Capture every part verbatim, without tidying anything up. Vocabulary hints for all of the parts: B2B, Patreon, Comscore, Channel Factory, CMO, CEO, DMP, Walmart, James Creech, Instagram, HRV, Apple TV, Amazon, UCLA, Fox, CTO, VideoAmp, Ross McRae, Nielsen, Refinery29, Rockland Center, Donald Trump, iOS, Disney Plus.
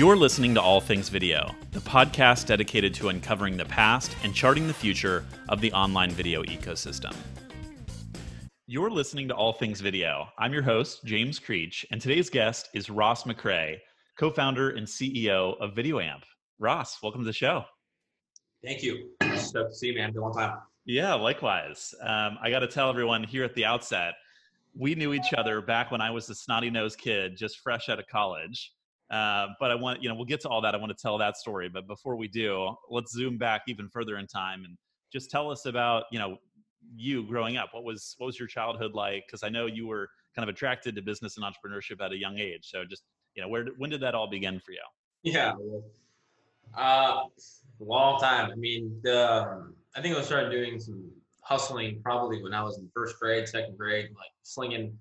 You're listening to All Things Video, the podcast dedicated to uncovering the past and charting the future of the online video ecosystem. You're listening to All Things Video. I'm your host, James Creech, and today's guest is Ross McRae, co-founder and C E O of VideoAmp. Ross, welcome to the show. Thank you. So to see you, man. Been a long time. Yeah, likewise. Um, I got to tell everyone here at the outset, we knew each other back when I was a snotty-nosed kid just fresh out of college. Uh, but I want, you know, we'll get to all that. I want to tell that story. But before we do, let's zoom back even further in time and just tell us about, you know, you growing up. What was what was your childhood like? Because I know you were kind of attracted to business and entrepreneurship at a young age. So just, you know, where when did that all begin for you? Yeah, uh, long time. I mean, the I think I started doing some hustling probably when I was in first grade, second grade, like slinging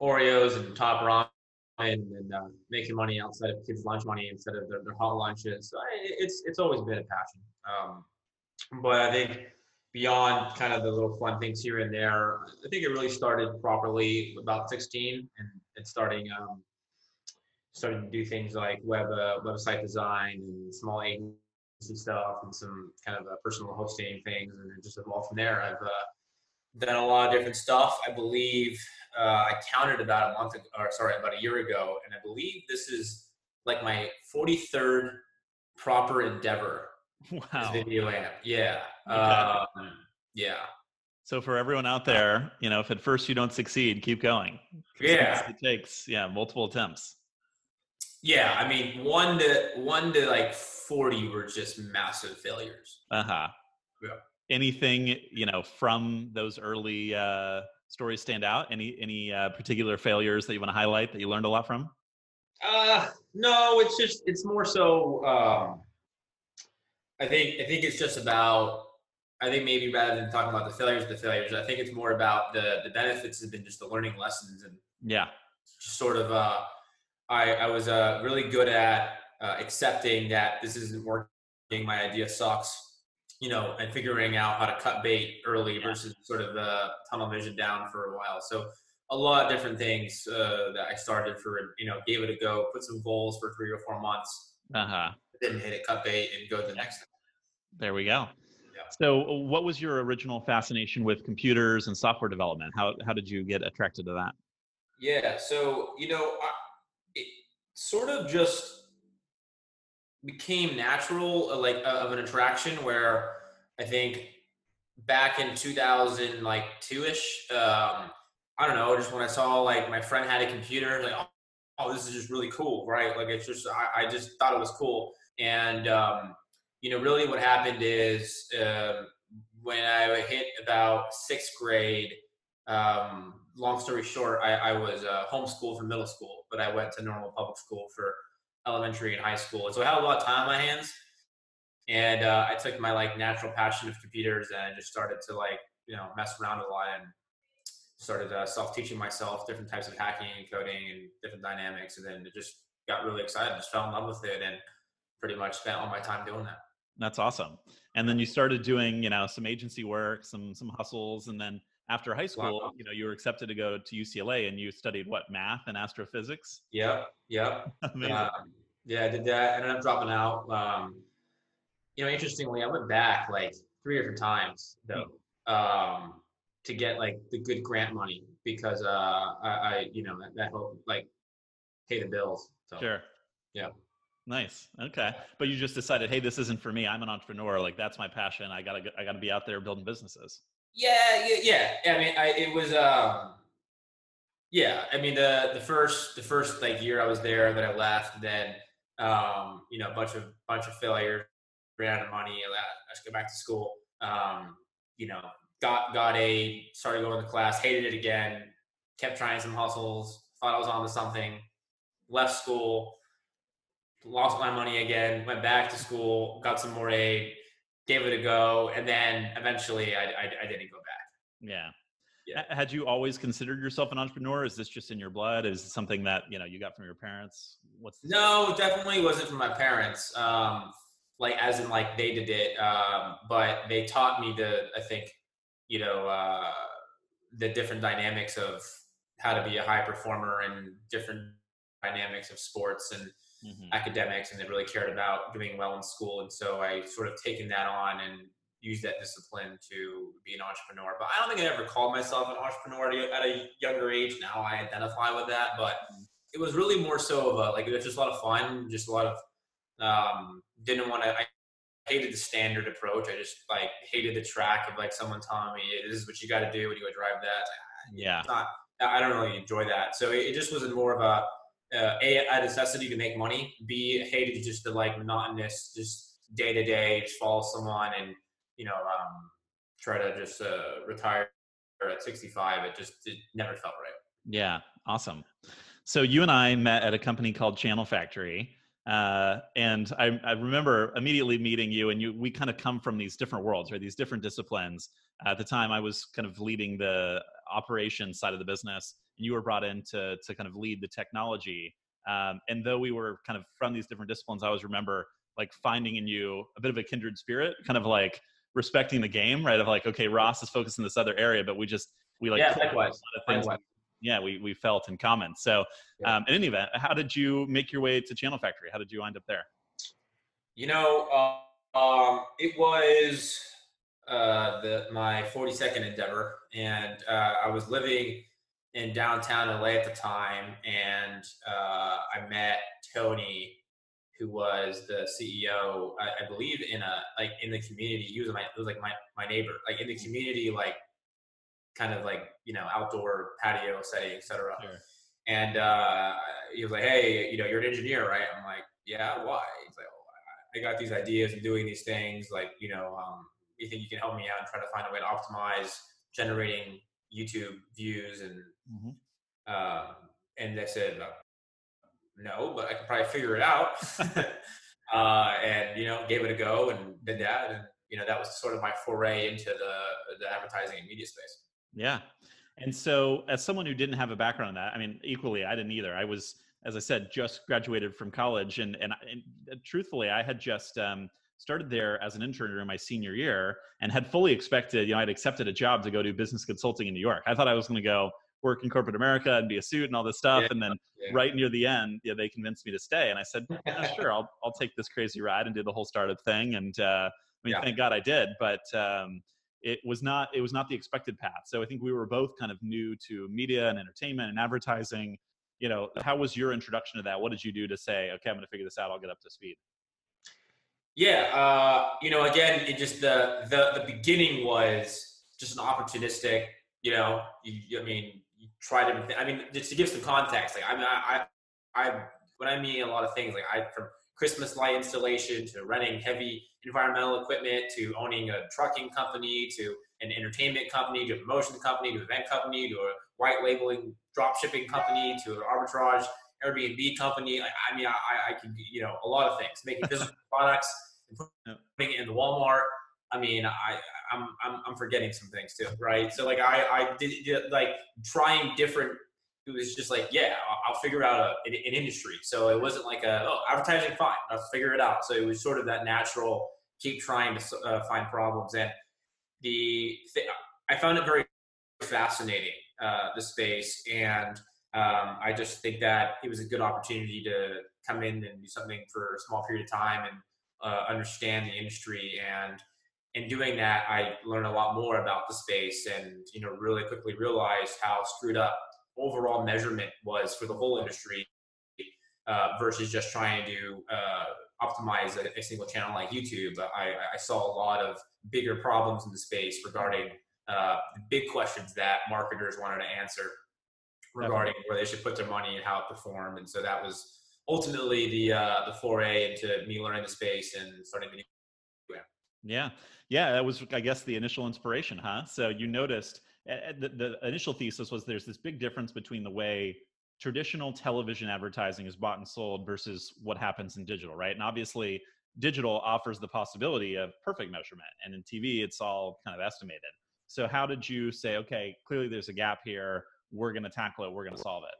Oreos and Top Ramen. And, and uh, making money outside of kids' lunch money instead of their, their hot lunches. So I, it's it's always been a passion. Um, but I think beyond kind of the little fun things here and there, I think it really started properly about sixteen, and it's starting um, starting to do things like web uh, website design and small agency stuff and some kind of uh, personal hosting things, and it just evolved from there. I've uh, done a lot of different stuff. I believe uh, I counted about a month ago, or sorry, about a year ago, and I believe this is like my forty-third proper endeavor. Wow. VideoAmp. Yeah. Uh, yeah. So for everyone out there, you know, if at first you don't succeed, keep going. Yeah. It takes yeah multiple attempts. Yeah, I mean, one to one to like forty were just massive failures. Uh huh. Yeah. Anything, you know, from those early uh, stories stand out? Any any uh, particular failures that you want to highlight that you learned a lot from? Uh, no, it's just, it's more so, um, I think I think it's just about, I think maybe rather than talking about the failures of the failures, I think it's more about the, the benefits have been just the learning lessons. And yeah, sort of, uh, I, I was uh, really good at uh, accepting that this isn't working, my idea sucks. You know, and figuring out how to cut bait early versus sort of the tunnel vision down for a while. So a lot of different things uh, that I started for, you know, gave it a go, put some goals for three or four months, uh-huh. Then hit it, cut bait, and go to the next thing. There we go. Yeah. So what was your original fascination with computers and software development? How how did you get attracted to that? Yeah, so, you know, I, it sort of just became natural, like uh, of an attraction where I think back in two thousand, like two ish, um, I don't know, just when I saw like my friend had a computer, like, oh, oh this is just really cool, right? Like it's just, I, I just thought it was cool. And, um, you know, really what happened is uh, when I hit about sixth grade, um, long story short, I, I was uh, homeschooled for middle school, but I went to normal public school for elementary and high school. And so I had a lot of time on my hands, and uh, I took my like natural passion of computers and I just started to like, you know, mess around a lot and started uh, self-teaching myself different types of hacking and coding and different dynamics. And then it just got really excited, just fell in love with it, and pretty much spent all my time doing that. That's awesome. And then you started doing, you know, some agency work, some, some hustles. And then after high school, wow. You know, you were accepted to go to U C L A, and you studied what, math and astrophysics? Yep. Yep. uh, yeah, I did that. I ended up dropping out. Um, you know, interestingly, I went back like three different times though, um, to get like the good grant money because, uh, I, I you know, that, that helped like pay the bills. So, sure. Yeah. Nice. Okay. But you just decided, hey, this isn't for me. I'm an entrepreneur. Like that's my passion. I gotta, I gotta be out there building businesses. Yeah, yeah, yeah. I mean, I, it was, um, yeah, I mean, the, the first, the first like year I was there that I left, then, um, you know, a bunch of, bunch of failure, ran out of money. I just go back to school, um, you know, got, got a, started going to class, hated it again, kept trying some hustles, thought I was onto something, left school, lost my money again, went back to school, got some more aid, gave it a go, and then eventually I, I, I didn't go back. Yeah. yeah. Had you always considered yourself an entrepreneur? Is this just in your blood? Is it something that, you know, you got from your parents? What's this? No, definitely wasn't from my parents. Um, like as in like they did it, um, but they taught me the, I think, you know, uh, the different dynamics of how to be a high performer and different dynamics of sports and mm-hmm. academics, and they really cared about doing well in school. And so I sort of taken that on and used that discipline to be an entrepreneur. But I don't think I ever called myself an entrepreneur at a younger age. Now I identify with that, but it was really more so of a, like, it was just a lot of fun, just a lot of, um, didn't want to, I hated the standard approach. I just like hated the track of like someone telling me, this is what you got to do when you go drive that. Yeah. It's not, I don't really enjoy that. So it just was more of a, uh, a, a necessity to make money. B, hated just the like monotonous, just day to day, just follow someone and, you know, um, try to just uh, retire at sixty-five. It just it never felt right. Yeah. Awesome. So you and I met at a company called Channel Factory. Uh, and I, I remember immediately meeting you, and you, we kind of come from these different worlds, right? These different disciplines. At the time, I was kind of leading the operations side of the business, and you were brought in to, to kind of lead the technology. Um, and though we were kind of from these different disciplines, I always remember like finding in you a bit of a kindred spirit, kind of like respecting the game, right? Of like, okay, Ross is focused in this other area, but we just, we like, yeah, likewise. A lot of things. Yeah, we we felt in common. So um, in any event, how did you make your way to Channel Factory? How did you end up there? You know, uh, um, it was uh, the, my forty-second endeavor, and uh, I was living in downtown L A at the time, and uh, I met Tony, who was the C E O, I, I believe, in a like in the community. He was my it was like my my neighbor, like in the community, like. Kind of like, you know, outdoor patio setting, et cetera. Sure. And uh, he was like, hey, you know, you're an engineer, right? I'm like, yeah, why? He's like, oh, I got these ideas of doing these things. Like, you know, um, you think you can help me out and try to find a way to optimize generating YouTube views? And mm-hmm. um, and I said, no, but I could probably figure it out. uh, and, you know, gave it a go and did that. And, you know, that was sort of my foray into the the advertising and media space. Yeah. And so as someone who didn't have a background in that, I mean, equally, I didn't either. I was, as I said, just graduated from college. And and, and truthfully, I had just um, started there as an intern in my senior year and had fully expected, you know, I'd accepted a job to go do business consulting in New York. I thought I was going to go work in corporate America and be a suit and all this stuff. Yeah. And then yeah. right near the end, yeah, they convinced me to stay. And I said, yeah, sure, I'll I'll take this crazy ride and do the whole startup thing. And uh, I mean, yeah. thank God I did. But um It was not. It was not the expected path. So I think we were both kind of new to media and entertainment and advertising. You know, how was your introduction to that? What did you do to say, okay, I'm going to figure this out. I'll get up to speed. Yeah, uh, you know, again, it just the the the beginning was just an opportunistic. You know, you, I mean, you try to. I mean, just to give some context, like I mean, I, I, I when I mean a lot of things, like I from. Christmas light installation, to running heavy environmental equipment, to owning a trucking company, to an entertainment company, to a promotion company, to an event company, to a white labeling drop shipping company, to an arbitrage Airbnb company. I, I mean, I, I could, you know, a lot of things, making physical products, putting it in the Walmart. I mean, I, I'm, I'm, I'm forgetting some things too, right? So like I, I did, did like trying different. It was just like, yeah, I'll figure out a, an, an industry. So it wasn't like, a, oh, advertising, fine, I'll figure it out. So it was sort of that natural, keep trying to uh, find problems. And the th- I found it very fascinating, uh, the space. And um, I just think that it was a good opportunity to come in and do something for a small period of time and uh, understand the industry. And in doing that, I learned a lot more about the space and, you know, really quickly realized how screwed up overall measurement was for the whole industry uh, versus just trying to uh, optimize a, a single channel like YouTube. I, I saw a lot of bigger problems in the space regarding uh, big questions that marketers wanted to answer regarding Definitely. Where they should put their money and how it performed. And so that was ultimately the uh, the foray into me learning the space and starting the new program. Yeah, yeah, that was, I guess, the initial inspiration, huh? So you noticed. The, the initial thesis was there's this big difference between the way traditional television advertising is bought and sold versus what happens in digital, right? And obviously, digital offers the possibility of perfect measurement. And in T V, it's all kind of estimated. So how did you say, okay, clearly there's a gap here. We're going to tackle it. We're going to solve it.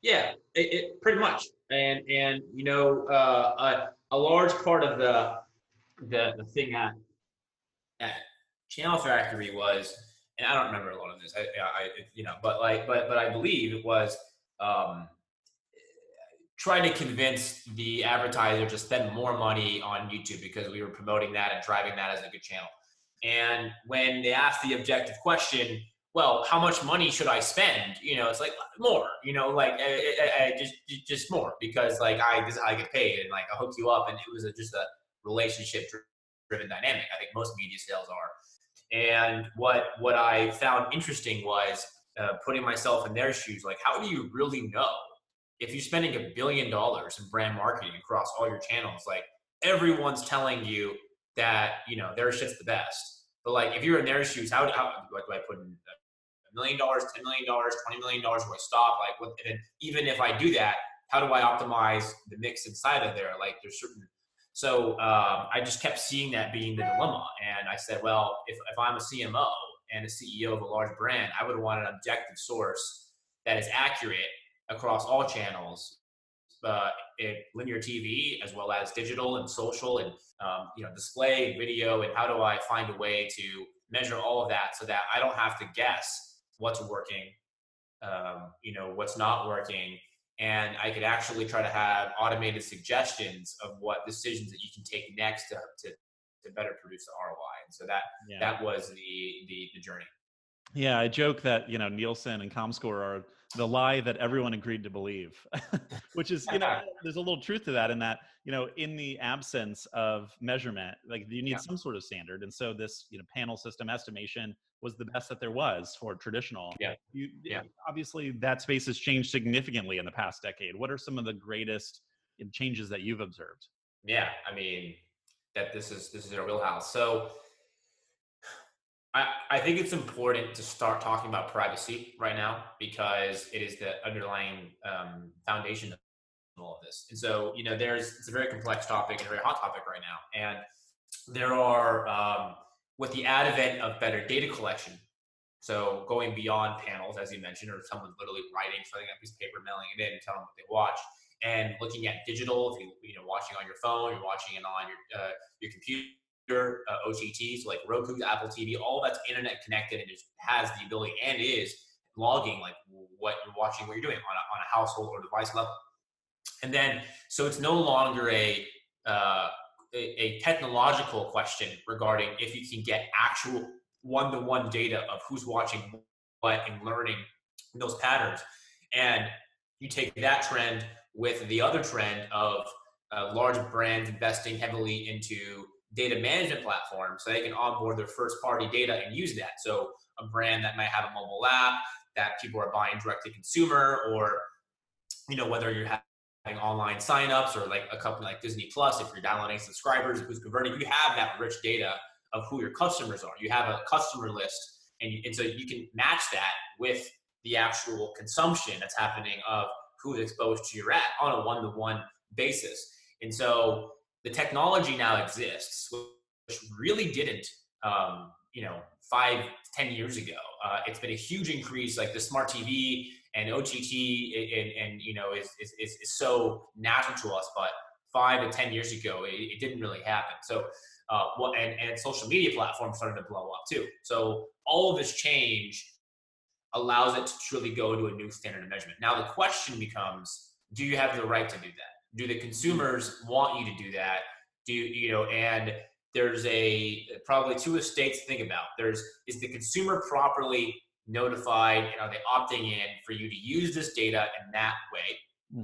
Yeah, it, it, pretty much. And, and you know, uh, a, a large part of the the, the thing at, at Channel Factory was... And I don't remember a lot of this, I, I, you know, but like, but, but I believe it was um, trying to convince the advertiser to spend more money on YouTube because we were promoting that and driving that as a good channel. And when they asked the objective question, well, how much money should I spend? You know, it's like more, you know, like I, I, I just, just more because like I, this is how I get paid and like I hooked you up. And it was a, just a relationship driven dynamic. I think most media sales are. And what, what I found interesting was uh, putting myself in their shoes. Like, how do you really know? If you're spending a billion dollars in brand marketing across all your channels, like everyone's telling you that, you know, their shit's the best. But like, if you're in their shoes, how, how what do I put in a million dollars, ten million dollars, twenty million dollars, do I stop? Like what, and even if I do that, how do I optimize the mix inside of there? Like there's certain, so um, I just kept seeing that being the dilemma. And I said, well, if, if I'm a C M O and a C E O of a large brand, I would want an objective source that is accurate across all channels, uh, it, linear T V, as well as digital and social and, um, you know, display and video. And how do I find a way to measure all of that so that I don't have to guess what's working, um, you know, what's not working. And I could actually try to have automated suggestions of what decisions that you can take next to, to, to better produce the R O I. And so that, yeah. that was the, the, the journey. Yeah. I joke that, you know, Nielsen and Comscore are the lie that everyone agreed to believe, which is, you know, there's a little truth to that in that, you know, in the absence of measurement, like you need yeah. some sort of standard. And so this, you know, panel system estimation was the best that there was for traditional. Yeah. You, yeah. Obviously that space has changed significantly in the past decade. What are some of the greatest changes that you've observed? Yeah. I mean, that this is, this is our wheelhouse. So I, I think it's important to start talking about privacy right now because it is the underlying um, foundation of all of this. And so, you know, there's, it's a very complex topic and a very hot topic right now. And there are, um, with the advent of better data collection, so going beyond panels, as you mentioned, or someone literally writing something on a piece of paper, mailing it in and telling them what they watch, and looking at digital, if you, you know, watching on your phone, you're watching it on your, uh, your computer, Uh, O T Ts, so like Roku, Apple T V, all that's internet connected and just has the ability and is logging like what you're watching, what you're doing on a, on a household or device level. And then, so it's no longer a, uh, a, a technological question regarding if you can get actual one-to-one data of who's watching what and learning those patterns. And you take that trend with the other trend of uh, large brands investing heavily into data management platform so they can onboard their first party data and use that. So a brand that might have a mobile app that people are buying direct to consumer, or, you know, whether you're having online signups or like a company like Disney Plus, if you're downloading subscribers, who's converting, you have that rich data of who your customers are. You have a customer list, and, you, and so you can match that with the actual consumption that's happening of who's exposed to your ad on a one-to-one basis. And so the technology now exists, which really didn't, um, you know, five, ten years ago. Uh, it's been a huge increase, like the smart T V and O T T, and, and you know, is, is, is so natural to us, but five to ten years ago, it, it didn't really happen. So, uh, well, and, and social media platforms started to blow up too. So all of this change allows it to truly go to a new standard of measurement. Now the question becomes, do you have the right to do that? Do the consumers want you to do that? Do you, you know, and there's a probably two estates to think about. There's, is the consumer properly notified and are they opting in for you to use this data in that way?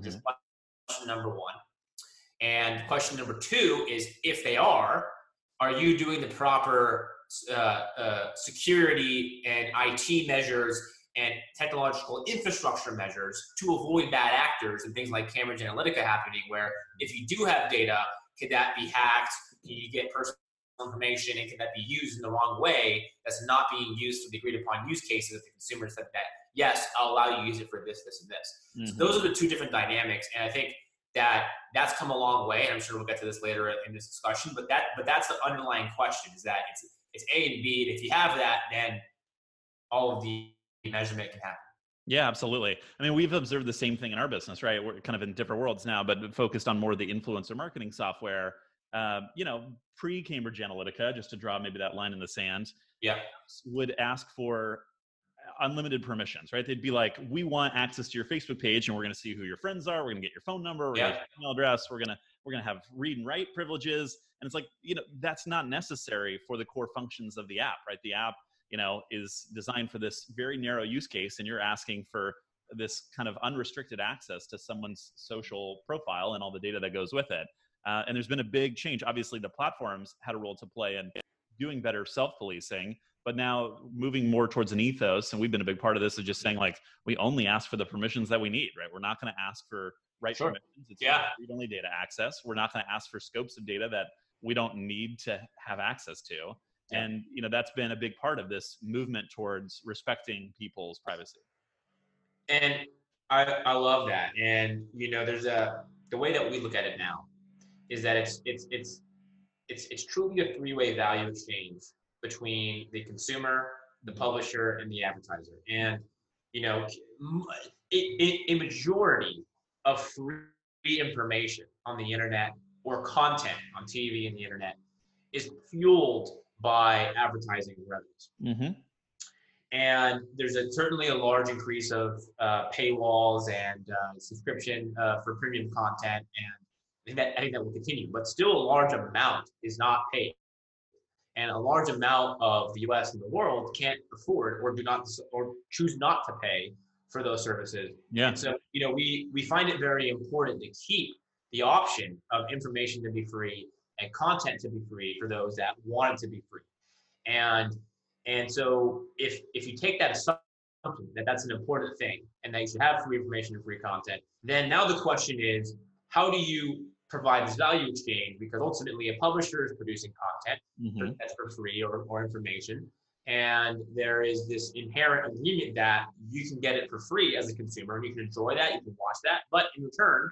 Mm-hmm. Question number one. And question number two is, if they are, are you doing the proper uh, uh, security and I T measures and technological infrastructure measures to avoid bad actors and things like Cambridge Analytica happening, where if you do have data, could that be hacked? Can you get personal information, and can that be used in the wrong way that's not being used for the agreed upon use cases that the consumer said that, yes, I'll allow you to use it for this, this, and this. Mm-hmm. So those are the two different dynamics. And I think that that's come a long way, and I'm sure we'll get to this later in this discussion, but that, but that's the underlying question, is that it's, it's A and B, and if you have that, then all of the measurement can happen. Yeah, absolutely. I mean, we've observed the same thing in our business, right? We're kind of in different worlds now, but focused on more of the influencer marketing software. Uh, you know, pre-Cambridge Analytica, just to draw maybe that line in the sand, yeah, would ask for unlimited permissions, right? They'd be like, we want access to your Facebook page, and we're going to see who your friends are. We're going to get your phone number, we're yeah. gonna get your email address. We're going to we're going to have read and write privileges. And it's like, you know, that's not necessary for the core functions of the app, right? The app, you know, is designed for this very narrow use case, and you're asking for this kind of unrestricted access to someone's social profile and all the data that goes with it. Uh, and there's been a big change. Obviously, the platforms had a role to play in doing better self-policing, but now moving more towards an ethos, and we've been a big part of this, is just saying, like, we only ask for the permissions that we need, right? We're not going to ask for right sure. permissions. It's yeah. read-only data access. We're not going to ask for scopes of data that we don't need to have access to. Yeah. And, you know, that's been a big part of this movement towards respecting people's privacy. And I, I love that. And, you know, there's a, the way that we look at it now is that it's, it's, it's, it's, it's truly a three-way value exchange between the consumer, the publisher, and the advertiser. And, you know, it, it, a majority of free information on the internet or content on T V and the internet is fueled by advertising revenues. Mm-hmm. And there's a, certainly a large increase of uh, paywalls and uh, subscription uh, for premium content, and I think, that, I think that will continue. But still, a large amount is not paid, and a large amount of the U S and the world can't afford or do not or choose not to pay for those services. Yeah. And so, you know, we we find it very important to keep the option of information to be free and content to be free for those that want it to be free, and. And so if if you take that assumption that that's an important thing and that you should have free information and free content, then now the question is, how do you provide this value exchange? Because ultimately a publisher is producing content mm-hmm. that's for free or, or information. And there is this inherent agreement that you can get it for free as a consumer and you can enjoy that, you can watch that. But in return,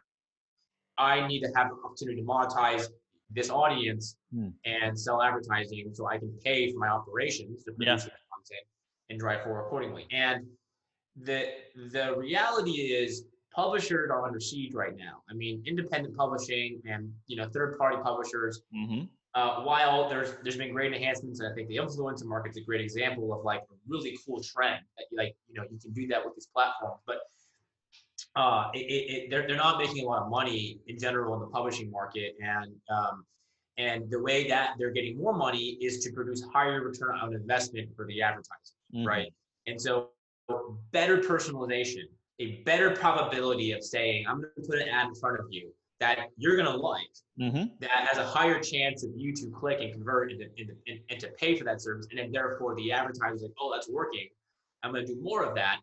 I need to have an opportunity to monetize this audience hmm. and sell advertising so I can pay for my operations to produce yeah. content and drive forward accordingly. And the the reality is publishers are under siege right now. I mean, independent publishing and, you know, third-party publishers, mm-hmm. uh, while there's there's been great enhancements, and I think the influencer market's a great example of like a really cool trend that you like, you know, you can do that with these platforms, but Uh, it, it, they're, they're not making a lot of money in general in the publishing market. And, um, and the way that they're getting more money is to produce higher return on investment for the advertiser, mm-hmm. right? And so better personalization, a better probability of saying, I'm going to put an ad in front of you that you're going to like, mm-hmm. that has a higher chance of you to click and convert and, and, and, and to pay for that service. And then therefore the advertiser's like, oh, that's working. I'm going to do more of that.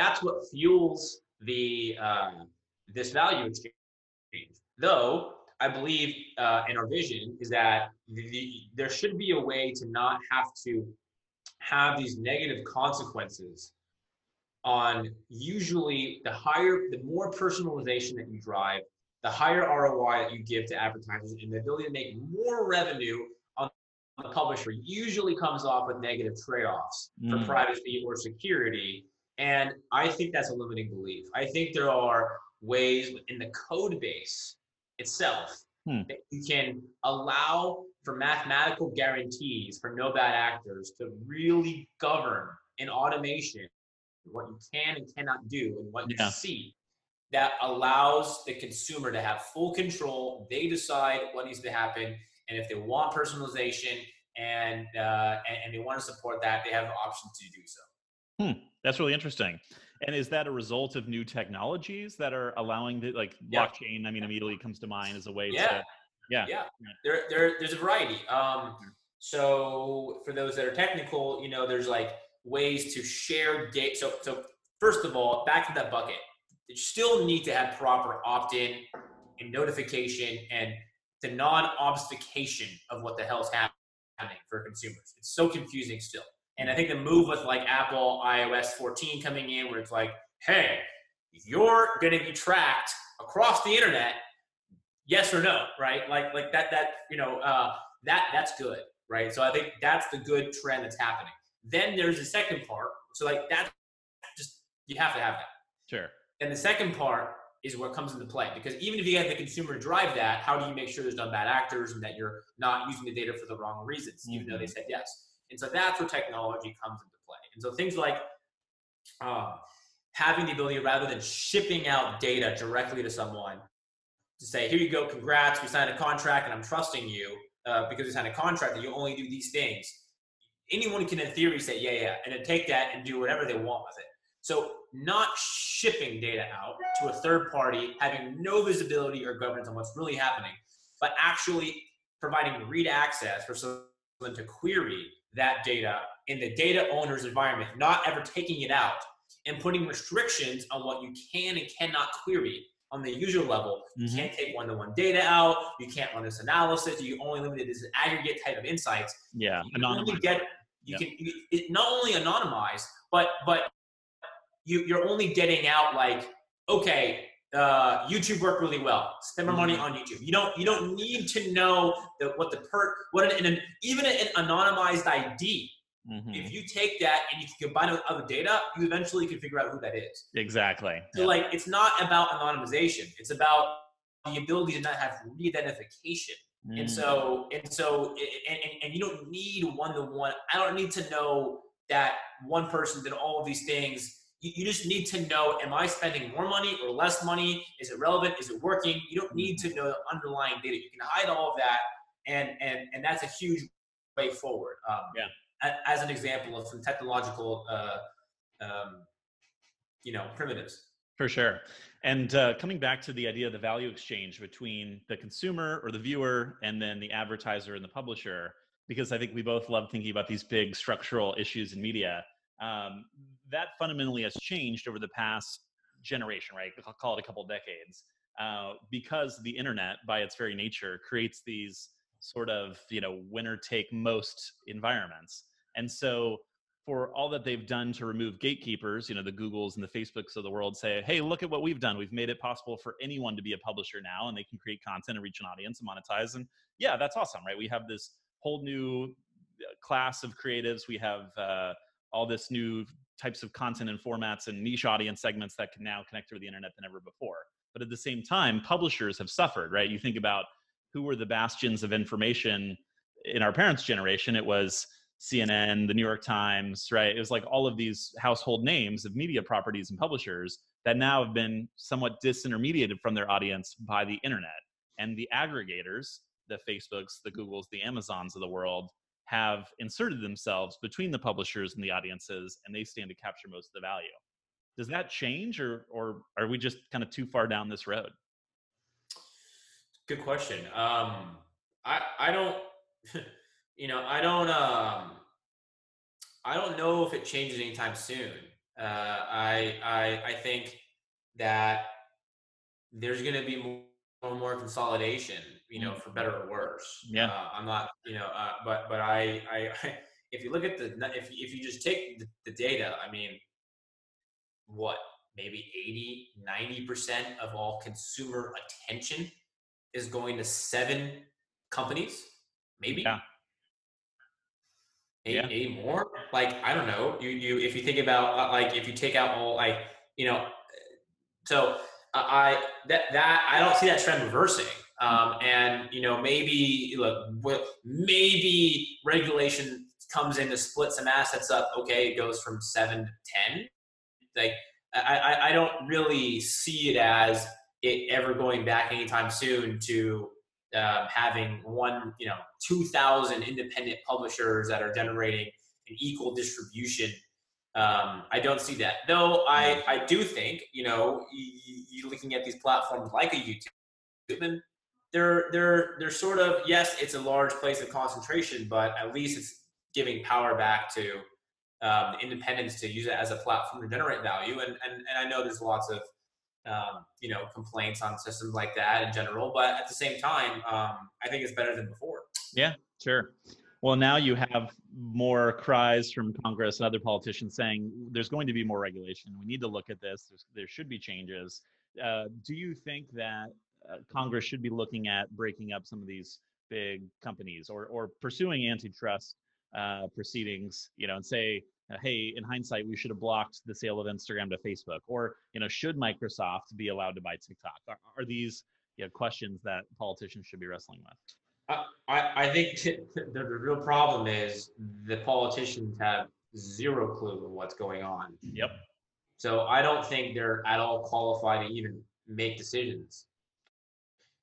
That's what fuels the uh, this value exchange. Though I believe uh, in our vision is that the, there should be a way to not have to have these negative consequences on usually the higher, the more personalization that you drive, the higher R O I that you give to advertisers, and the ability to make more revenue on the publisher usually comes off with negative trade-offs mm. for privacy or security. And I think that's a limiting belief. I think there are ways in the code base itself hmm. that you can allow for mathematical guarantees for no bad actors to really govern in automation what you can and cannot do and what yeah. you see, that allows the consumer to have full control. They decide what needs to happen. And if they want personalization and, uh, and, and they want to support that, they have the option to do so. Hmm. That's really interesting. And is that a result of new technologies that are allowing the, like yeah. blockchain? I mean, immediately comes to mind as a way yeah. to, yeah. Yeah. There, there, there's a variety. Um, so for those that are technical, you know, there's like ways to share data. So, so first of all, back to that bucket, you still need to have proper opt-in and notification and the non-obfuscation of what the hell's happening for consumers. It's so confusing still. And I think the move with like Apple i O S fourteen coming in where it's like, hey, you're going to be tracked across the internet. Yes or no. Right. Like, like that, that, you know, uh, that that's good. Right. So I think that's the good trend that's happening. Then there's the second part. So like that's just, you have to have that. Sure. And the second part is what comes into play, because even if you have the consumer drive that, how do you make sure there's no bad actors and that you're not using the data for the wrong reasons, mm-hmm. even though they said yes. And so that's where technology comes into play. And so things like uh, having the ability, rather than shipping out data directly to someone, to say, here you go, congrats, we signed a contract and I'm trusting you uh, because we signed a contract that you only do these things. Anyone can, in theory, say, yeah, yeah, and then take that and do whatever they want with it. So not shipping data out to a third party, having no visibility or governance on what's really happening, but actually providing read access for someone to query that data in the data owner's environment, not ever taking it out and putting restrictions on what you can and cannot query on the user level. Mm-hmm. You can't take one-to-one data out. You can't run this analysis. You only limited this aggregate type of insights. Yeah, you anonymized. Get, you yeah. can you, not only anonymize, but but you, you're only getting out like, okay, uh, YouTube worked really well. Spend more mm-hmm. money on YouTube. You don't you don't need to know the, what the per what an, an even an anonymized I D. Mm-hmm. If you take that and you can combine it with other data, you eventually can figure out who that is. Exactly. So yeah. like, it's not about anonymization. It's about the ability to not have re-identification. Mm-hmm. And so, and so, and, and, and you don't need one-to-one. I don't need to know that one person did all of these things. You, you just need to know, am I spending more money or less money? Is it relevant? Is it working? You don't need to know the underlying data. You can hide all of that. And, and, and that's a huge way forward. Um, yeah. As an example of some technological, uh, um, you know, primitives. For sure. And uh, coming back to the idea of the value exchange between the consumer or the viewer and then the advertiser and the publisher, because I think we both love thinking about these big structural issues in media. Um, that fundamentally has changed over the past generation, right? I'll call it a couple of decades, uh, because the internet, by its very nature, creates these sort of, you know, winner take most environments. And so for all that they've done to remove gatekeepers, you know, the Googles and the Facebooks of the world say, hey, look at what we've done. We've made it possible for anyone to be a publisher now, and they can create content and reach an audience and monetize. And yeah, that's awesome, right? We have this whole new class of creatives. We have uh, all this new types of content and formats and niche audience segments that can now connect through the internet than ever before. But at the same time, publishers have suffered, right? You think about who were the bastions of information in our parents' generation. It was C N N, The New York Times, right? It was like all of these household names of media properties and publishers that now have been somewhat disintermediated from their audience by the internet. And the aggregators, the Facebooks, the Googles, the Amazons of the world, have inserted themselves between the publishers and the audiences, and they stand to capture most of the value. Does that change, or, or are we just kind of too far down this road? Good question. Um, I, I don't... You know, I don't, um, I don't know if it changes anytime soon. Uh, I, I, I think that there's going to be more and more consolidation, you know, for better or worse. Yeah. Uh, I'm not, you know, uh, but, but I, I, I, if you look at the, if if you just take the, the data, I mean, what, maybe eighty, ninety percent of all consumer attention is going to seven companies, maybe. Yeah. Eight, yeah. eight more, like, I don't know, you, you, if you think about, like, if you take out all, like, you know, so I, that, that, I don't see that trend reversing. Um, and, you know, maybe, look, maybe regulation comes in to split some assets up. Okay. It goes from seven to ten. Like, I, I don't really see it as it ever going back anytime soon to, Um, having one, you know, two thousand independent publishers that are generating an equal distribution. Um, I don't see that. Though I, I do think, you know, you, you're looking at these platforms like a YouTube, and they're, they're, they're sort of, yes, it's a large place of concentration, but at least it's giving power back to um, independence to use it as a platform to generate value. And, and, and I know there's lots of, Um, you know, complaints on systems like that in general, but at the same time, um, I think it's better than before. Yeah, sure. Well, now you have more cries from Congress and other politicians saying there's going to be more regulation. We need to look at this. There's, there should be changes. Uh, do you think that uh, Congress should be looking at breaking up some of these big companies, or, or pursuing antitrust uh, proceedings, you know, and say, hey, in hindsight, we should have blocked the sale of Instagram to Facebook, or, you know, should Microsoft be allowed to buy TikTok? Are, are these, you know, questions that politicians should be wrestling with? Uh, I, I think the, the real problem is the politicians have zero clue of what's going on. Yep. So I don't think they're at all qualified to even make decisions.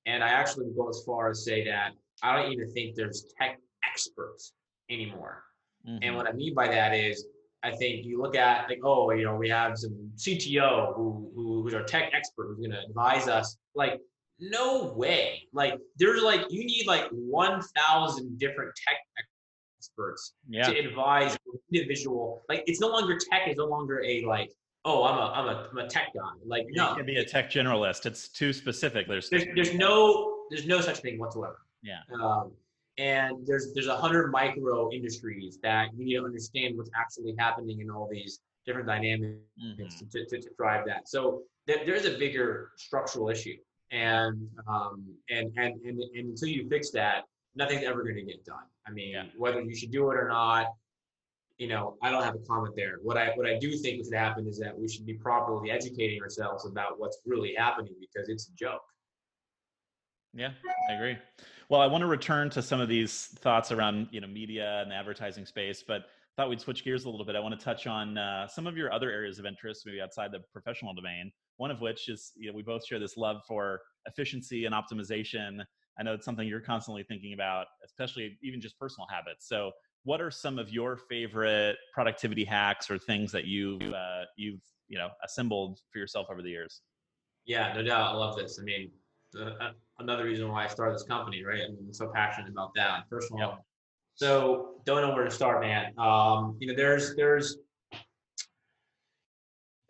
And I actually go as far as say that I don't even think there's tech experts anymore. Mm-hmm. And what I mean by that is, I think you look at like, oh, you know, we have some C T O who, who who's our tech expert who's going to advise us. Like, no way. Like, there's like, you need like one thousand different tech experts yeah. to advise individual. Like, it's no longer tech is no longer a like, oh, I'm a I'm a I'm a tech guy. Like, you no, you can be a tech generalist. It's too specific. There's there's, there's no there's no such thing whatsoever. Yeah. Um, And there's there's a hundred micro industries that you need to understand what's actually happening in all these different dynamics mm-hmm. to, to, to drive that. So th- there's a bigger structural issue, and um, and, and and and until you fix that, nothing's ever going to get done. I mean, yeah. whether you should do it or not, you know, I don't have a comment there. What I what I do think should happen is that we should be properly educating ourselves about what's really happening, because it's a joke. Yeah, I agree. Well, I want to return to some of these thoughts around, you know, media and the advertising space, but I thought we'd switch gears a little bit. I want to touch on uh, some of your other areas of interest, maybe outside the professional domain. One of which is, you know, we both share this love for efficiency and optimization. I know it's something you're constantly thinking about, especially even just personal habits. So what are some of your favorite productivity hacks or things that you've, uh, you've, you know, assembled for yourself over the years? Yeah, no doubt. I love this. I mean, Uh, another reason why I started this company, right? I mean, I'm so passionate about that. First of all, yep. So don't know where to start, man. Um, you know, there's, there's,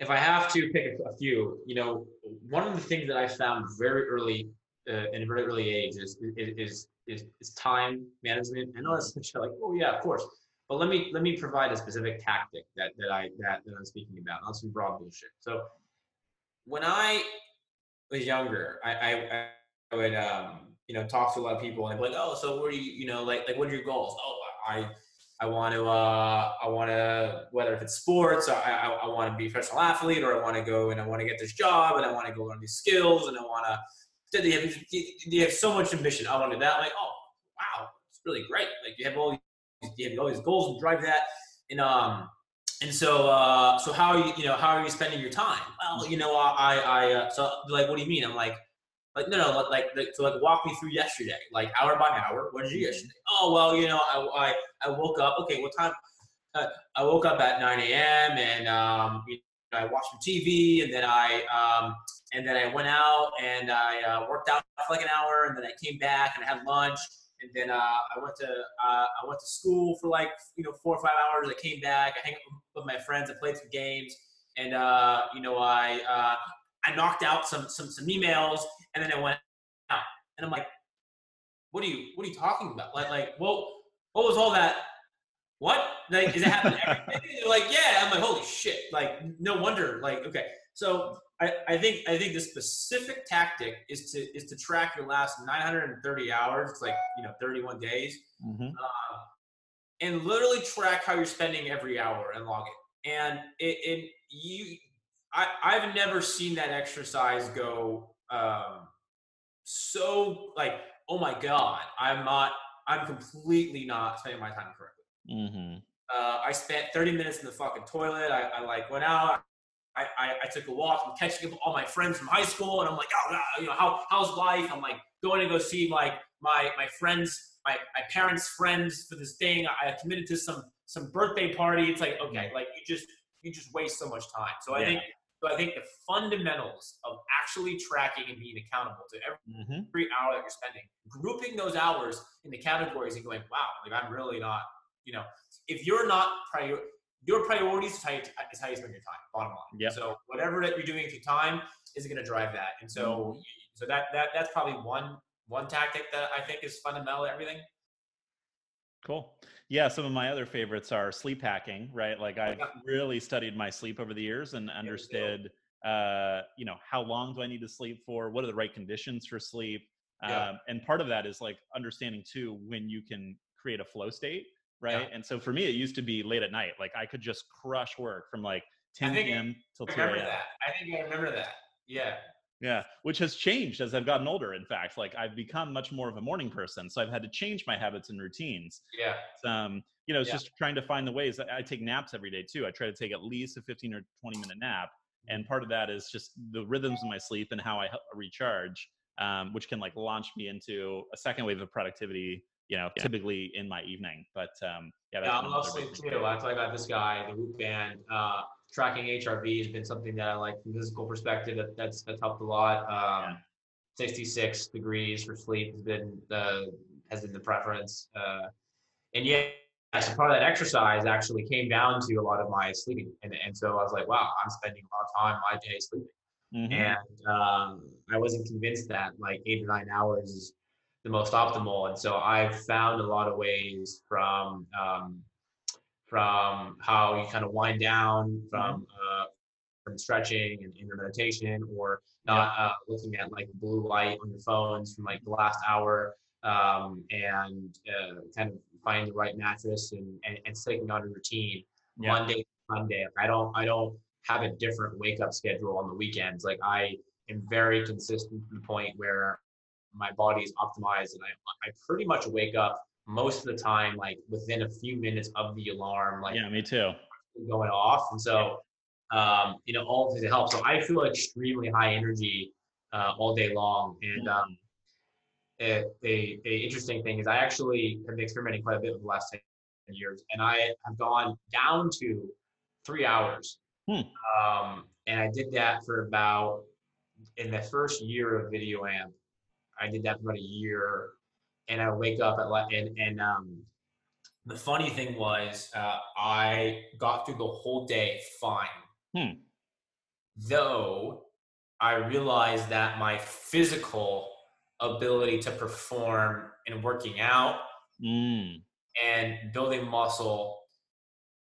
if I have to pick a few, you know, one of the things that I found very early uh, in a very early age is, is, is, is time management. I know that's like, oh yeah, of course. But let me, let me provide a specific tactic that, that I, that, that I'm speaking about, not some broad bullshit. So when I, was younger, I, I I would um you know talk to a lot of people and I'd be like, oh, so what are you you know like like what are your goals? Oh, I I want to uh I want to, whether if it's sports, I I, I want to be a professional athlete, or I want to go and I want to get this job and I want to go learn these skills and I want to. They have they have so much ambition. I want to do that. I'm like, oh wow, it's really great. Like you have all these you have all these goals and drive that and um. And so, uh, so how are you, you know, how are you spending your time? Well, you know, I, I, uh, so like, what do you mean? I'm like, like, no, no, like, like, so like walk me through yesterday, like hour by hour. What did you do yesterday? Oh, well, you know, I, I, I woke up. Okay. What time? Uh, I woke up at nine a.m. and, um, you know, I watched some T V and then I, um, and then I went out and I uh, worked out for like an hour and then I came back and I had lunch. And then uh, I went to uh, I went to school for like you know four or five hours. I came back. I hung out with my friends. I played some games, and uh, you know I uh, I knocked out some some some emails, and then I went out. And I'm like, what are you what are you talking about? Like like well, what was all that? What like is it happening every day? They're like, yeah. I'm like, holy shit! Like no wonder. Like okay, so. I, I think I think the specific tactic is to is to track your last nine hundred thirty hours. It's like you know thirty-one days, mm-hmm. uh, and literally track how you're spending every hour and log it. And it, it you, I I've never seen that exercise go um, so like oh my god, I'm not I'm completely not spending my time correctly. Mm-hmm. Uh, I spent thirty minutes in the fucking toilet. I, I like went out. I, I, I took a walk. I'm catching up with all my friends from high school, and I'm like, oh, you know, how, how's life? I'm like going to go see like my my friends, my, my parents' friends for this thing. I, I committed to some some birthday party. It's like okay, like you just you just waste so much time. So yeah. I think so I think the fundamentals of actually tracking and being accountable to every, mm-hmm. every hour that you're spending, grouping those hours into categories, and going, wow, like I'm really not, you know, if you're not prior. Your priorities is how you, is how you spend your time, bottom line. Yep. So whatever that you're doing with your time is going to drive that. And so mm-hmm. so that that that's probably one one tactic that I think is fundamental to everything. Cool. Yeah, some of my other favorites are sleep hacking, right? Like I've yeah. really studied my sleep over the years and understood, yeah. uh, you know, how long do I need to sleep for? What are the right conditions for sleep? Yeah. Um, and part of that is like understanding too when you can create a flow state. Right. Yeah. And so for me, it used to be late at night. Like I could just crush work from like ten p.m. till two a.m. I think I remember that. Yeah. Yeah, which has changed as I've gotten older. In fact, like I've become much more of a morning person, so I've had to change my habits and routines. Yeah, um, you know, it's yeah. just trying to find the ways. That I take naps every day too. I try to take at least a fifteen or twenty minute nap, and part of that is just the rhythms of my sleep and how I recharge, um, which can like launch me into a second wave of productivity. You know, yeah. typically in my evening, but um, yeah, yeah I love sleep too. I talk about this guy, the Whoop band. Uh, tracking H R V has been something that I like from a physical perspective. That, that's that's helped a lot. Um, yeah. sixty-six degrees for sleep has been the has been the preference, uh, and yet as part of that exercise actually came down to a lot of my sleeping, and and so I was like, wow, I'm spending a lot of time my day sleeping, mm-hmm. and um, I wasn't convinced that like eight or nine hours is the most optimal. And so I've found a lot of ways from um, from how you kind of wind down from uh, from stretching and inner meditation, or not uh, looking at like blue light on your phones from like the last hour, um, and uh, kind of find the right mattress and and, and sticking on a routine. Yeah. Monday, Monday. I don't I don't have a different wake up schedule on the weekends. Like I am very consistent to the point where my body's optimized, and I, I pretty much wake up most of the time, like within a few minutes of the alarm, like yeah, me too, going off. And so, um, you know, all things help. So I feel extremely high energy uh, all day long. And um, a, a, a interesting thing is I actually have been experimenting quite a bit with the last ten years, and I have gone down to three hours. Hmm. Um, and I did that for about, in the first year of VideoAmp, I did that for about a year, and I wake up at like, and, and um, the funny thing was, uh, I got through the whole day fine. Hmm. Though I realized that my physical ability to perform in working out mm. and building muscle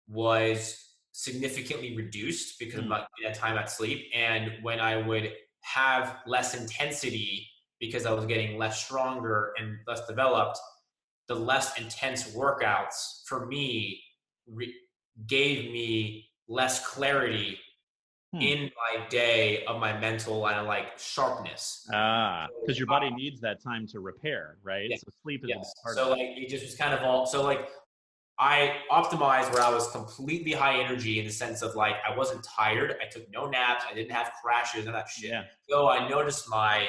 was significantly reduced because mm. of my time at sleep. And when I would have less intensity, because I was getting less stronger and less developed, the less intense workouts for me re- gave me less clarity hmm. in my day of my mental and like sharpness. Ah, because so, your body uh, needs that time to repair, right? Yeah, so sleep is yes. part so of it. So like it just was kind of all, so like I optimized where I was completely high energy in the sense of like, I wasn't tired. I took no naps. I didn't have crashes and that shit. Yeah. So I noticed my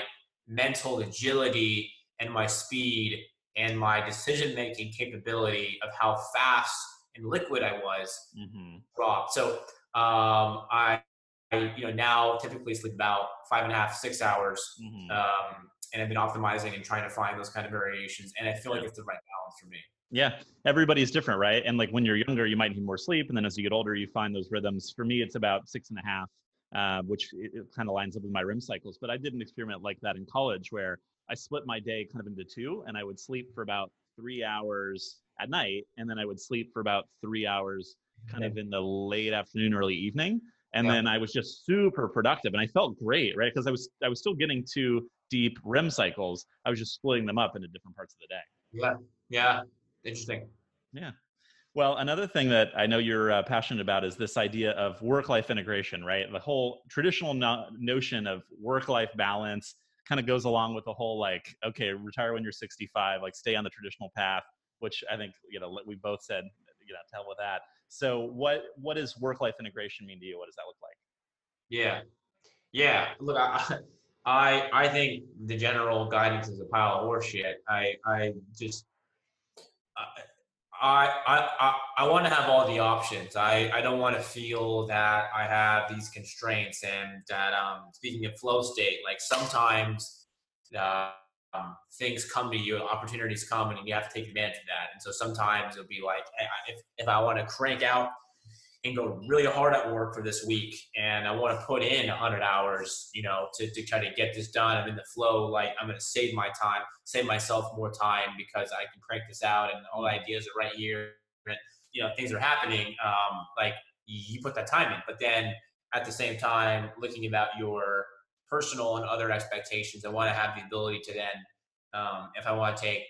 mental agility and my speed and my decision-making capability of how fast and liquid I was mm-hmm. dropped. So um, I, I, you know, now typically sleep about five and a half, six hours, mm-hmm. um, and I've been optimizing and trying to find those kind of variations. And I feel like it's the right balance for me. Yeah, everybody's different, right? And like when you're younger, you might need more sleep, and then as you get older, you find those rhythms. For me, it's about six and a half. Uh, which it, it kind of lines up with my REM cycles. But I did an experiment like that in college where I split my day kind of into two, and I would sleep for about three hours at night, and then I would sleep for about three hours kind okay. of in the late afternoon, early evening. And yeah. then I was just super productive, and I felt great, right? Because I was I was still getting two deep REM cycles. I was just splitting them up into different parts of the day. Yeah, yeah, interesting. Yeah. Well, another thing that I know you're uh, passionate about is this idea of work-life integration, right? The whole traditional no- notion of work-life balance kind of goes along with the whole like, okay, retire when you're sixty-five, like stay on the traditional path, which I think, you know, we both said, you know, to hell with that. So what what does work-life integration mean to you? What does that look like? Yeah. Yeah. Look, I I, I think the general guidance is a pile of horseshit. I, I just... I, I I I want to have all the options. I, I don't want to feel that I have these constraints, and that um speaking of flow state, like sometimes uh, um, things come to you, opportunities come, and you have to take advantage of that. And so sometimes it'll be like, if if I want to crank out and go really hard at work for this week, and I want to put in one hundred hours, you know, to, to try to get this done. I'm in the flow, like I'm going to save my time, save myself more time because I can crank this out, and all the ideas are right here. And, you know, things are happening. Um, like you put that time in, but then at the same time, looking about your personal and other expectations, I want to have the ability to then, um, if I want to take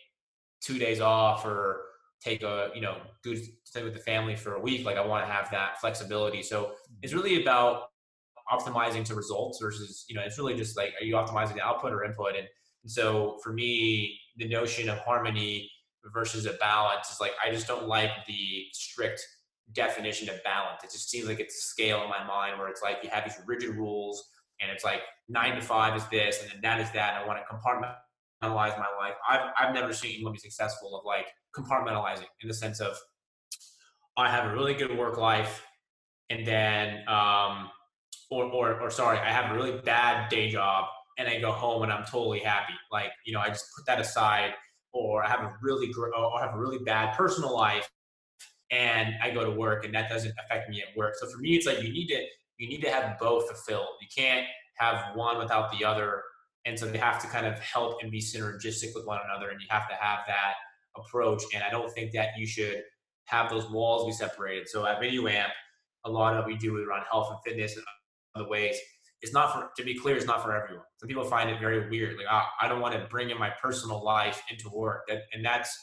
two days off or take a, you know, good stay with the family for a week. Like I want to have that flexibility. So it's really about optimizing to results versus, you know, it's really just like, are you optimizing the output or input? And, and so for me, the notion of harmony versus a balance is like, I just don't like the strict definition of balance. It just seems like it's a scale in my mind where it's like, you have these rigid rules and it's like nine to five is this, and then that is that. And I want to compartmentalize my life. I've, I've never seen anyone be successful of like compartmentalizing in the sense of, I have a really good work life, and then, um, or, or, or sorry, I have a really bad day job, and I go home and I'm totally happy. Like, you know, I just put that aside. Or I have a really gr- or I have a really bad personal life, and I go to work, and that doesn't affect me at work. So for me, it's like you need to you need to have both fulfilled. You can't have one without the other, and so they have to kind of help and be synergistic with one another. And you have to have that approach. And I don't think that you should have those walls be separated. So at VideoAmp, a lot of what we do is around health and fitness and other ways. It's not for, to be clear, it's not for everyone. Some people find it very weird. Like, oh, I don't want to bring in my personal life into work. That, and that's,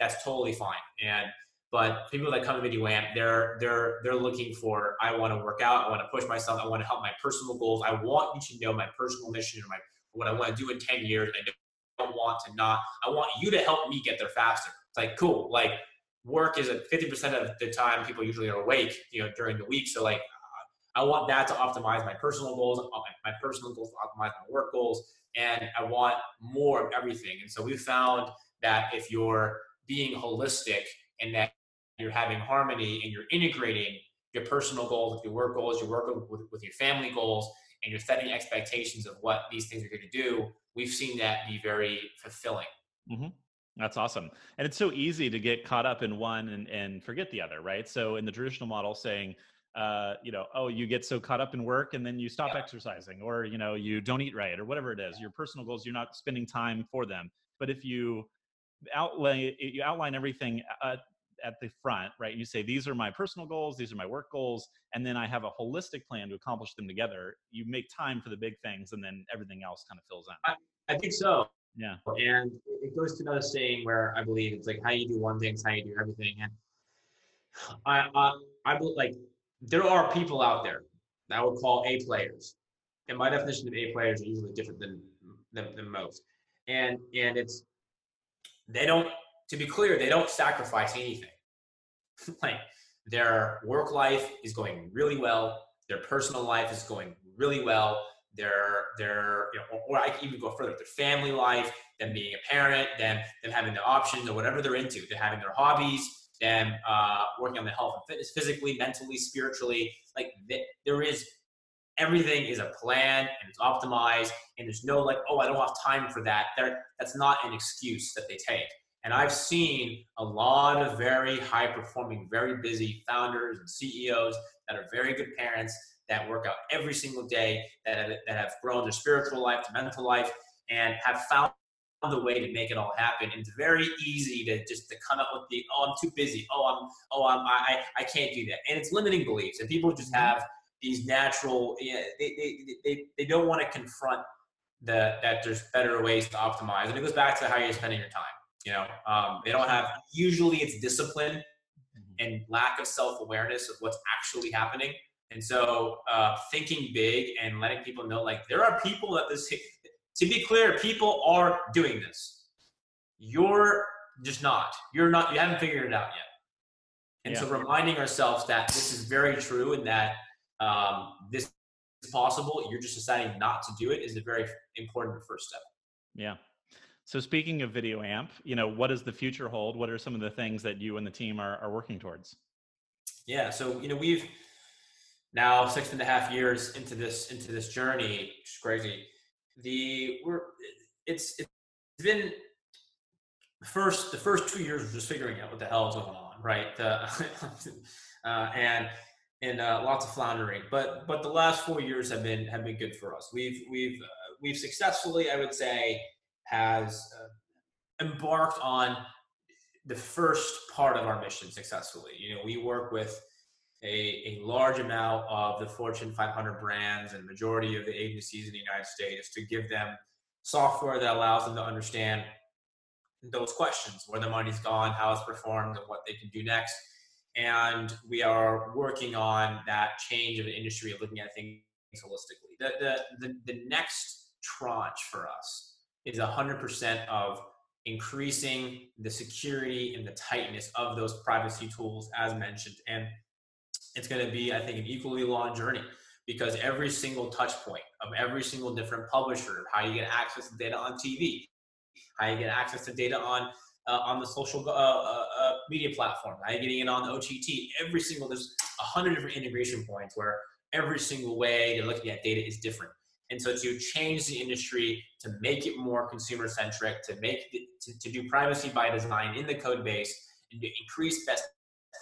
that's totally fine. And, but people that come to VideoAmp, they're, they're, they're looking for, I want to work out. I want to push myself. I want to help my personal goals. I want you to know my personal mission and my, what I want to do in ten years. I don't want to not, I want you to help me get there faster. It's like, cool. Like, work is at fifty percent of the time people usually are awake, you know, during the week. So like, I want that to optimize my personal goals, my personal goals to optimize my work goals, and I want more of everything. And so we found that if you're being holistic and that you're having harmony and you're integrating your personal goals with your work goals, your work with, with your family goals, and you're setting expectations of what these things are going to do, we've seen that be very fulfilling. Mm-hmm. That's awesome. And it's so easy to get caught up in one and, and forget the other, right? So in the traditional model saying, Uh, you know, oh, you get so caught up in work and then you stop yeah. exercising, or, you know, you don't eat right, or whatever it is, yeah. your personal goals, you're not spending time for them. But if you outlay, you outline everything uh, at the front, right? You say, these are my personal goals, these are my work goals, and then I have a holistic plan to accomplish them together. You make time for the big things, and then everything else kind of fills in. I, I think so. Yeah. And it goes to another saying where I believe it's like, how you do one thing is how you do everything. And I, I, I believe like, there are people out there that I would call A players. And my definition of A players are usually different than, than, than most. And, and it's, they don't, to be clear, they don't sacrifice anything. Like their work life is going really well. Their personal life is going really well. Their, their, you know, or, or I can even go further with their family life, them being a parent, them, them having the options or whatever they're into, they're having their hobbies, them uh, working on the health and fitness, physically, mentally, spiritually. Like th- there is, everything is a plan and it's optimized, and there's no like, oh, I don't have time for that. They're, that's not an excuse that they take. And I've seen a lot of very high performing, very busy founders and C E Os that are very good parents, that work out every single day, that have, that have grown their spiritual life, their mental life, and have found the way to make it all happen. And it's very easy to just to come up with the, oh, I'm too busy. Oh, I'm, oh, I'm, I, I can't do that. And it's limiting beliefs. And people just have these natural, you know, they, they, they, they don't want to confront the, that there's better ways to optimize. And it goes back to how you're spending your time. You know, um, they don't have, usually it's discipline and lack of self-awareness of what's actually happening. And so uh, thinking big and letting people know, like, there are people that this, to be clear, people are doing this. You're just not. You're not. You haven't figured it out yet. And yeah. so reminding ourselves that this is very true and that um, this is possible, you're just deciding not to do it, is a very important first step. Yeah. So speaking of VideoAmp, you know, what does the future hold? What are some of the things that you and the team are, are working towards? Yeah. So, you know, we've now six and a half years into this, into this journey, which is crazy. The we're it's it's been first the first two years was just figuring out what the hell is going on, right? Uh, uh, and and uh, lots of floundering, but but the last four years have been have been good for us. We've we've uh, we've successfully, I would say, has uh, embarked on the first part of our mission successfully. You know, we work with A, a large amount of the Fortune five hundred brands and majority of the agencies in the United States to give them software that allows them to understand those questions, where the money's gone, how it's performed, and what they can do next. And we are working on that change of the industry, looking at things holistically. The, the, the, the next tranche for us is one hundred percent of increasing the security and the tightness of those privacy tools, as mentioned. And it's going to be, I think, an equally long journey, because every single touch point of every single different publisher, how you get access to data on T V, how you get access to data on uh, on the social uh, uh, media platform, how you're getting it on the O T T, every single, there's a hundred different integration points where every single way you're looking at data is different. And so to change the industry, to make it more consumer centric, to make it, to, to do privacy by design in the code base, and to increase best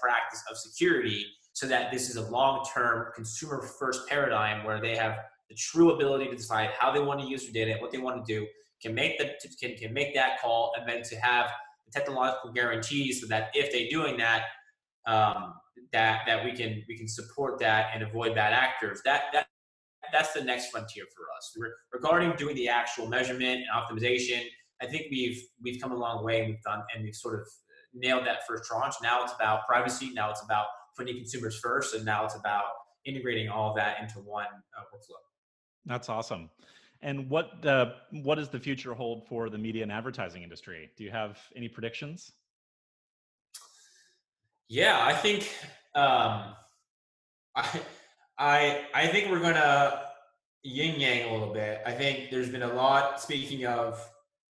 practice of security, so that this is a long-term consumer first paradigm where they have the true ability to decide how they want to use their data and what they want to do, can make the, can, can make that call, and then to have the technological guarantees so that if they're doing that, um, that, that we can, we can support that and avoid bad actors. That, that, That's the next frontier for us. Regarding doing the actual measurement and optimization, I think we've we've come a long way, and we've done and we've sort of nailed that first tranche. Now it's about privacy. Now it's about putting consumers first, and now it's about integrating all of that into one uh, workflow. That's awesome. And what uh, what does the future hold for the media and advertising industry? Do you have any predictions? Yeah, I think um, I. I, I think we're going to yin-yang a little bit. I think there's been a lot, speaking of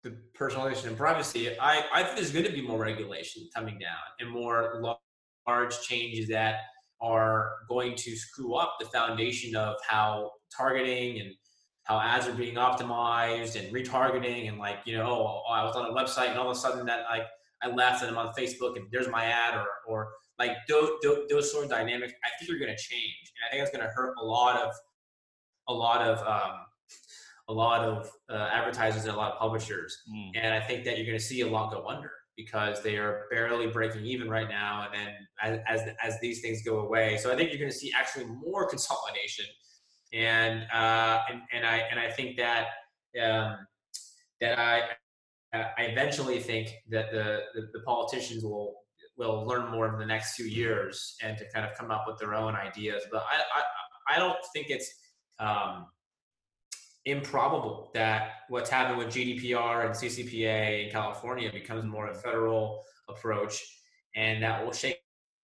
the personalization and privacy, I, I think there's going to be more regulation coming down and more large changes that are going to screw up the foundation of how targeting and how ads are being optimized and retargeting, and like, you know, oh, I was on a website and all of a sudden that like I left and I'm on Facebook and there's my ad, or, or like those, those, those sort of dynamics, I think are going to change. And I think it's going to hurt a lot of, a lot of, um, a lot of uh, advertisers and a lot of publishers. Mm. And I think that you're going to see a lot go under, because they are barely breaking even right now. And then as, as, as these things go away, so I think you're going to see actually more consolidation. And, uh, and, and I, and I think that, um, that I, I eventually think that the, the, the politicians will, will learn more in the next few years and to kind of come up with their own ideas. But I, I, I don't think it's um, improbable that what's happened with G D P R and C C P A in California becomes more of a federal approach, and that will shake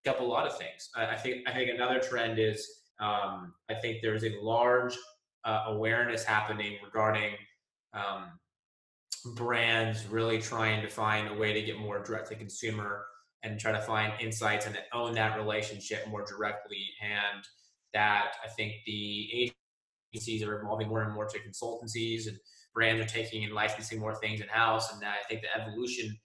up a lot of things. I, I think, I think another trend is um, I think there's a large uh, awareness happening regarding um, brands really trying to find a way to get more direct to consumer and try to find insights and own that relationship more directly. And that I think the agencies are evolving more and more to consultancies, and brands are taking and licensing more things in house. And that I think the evolution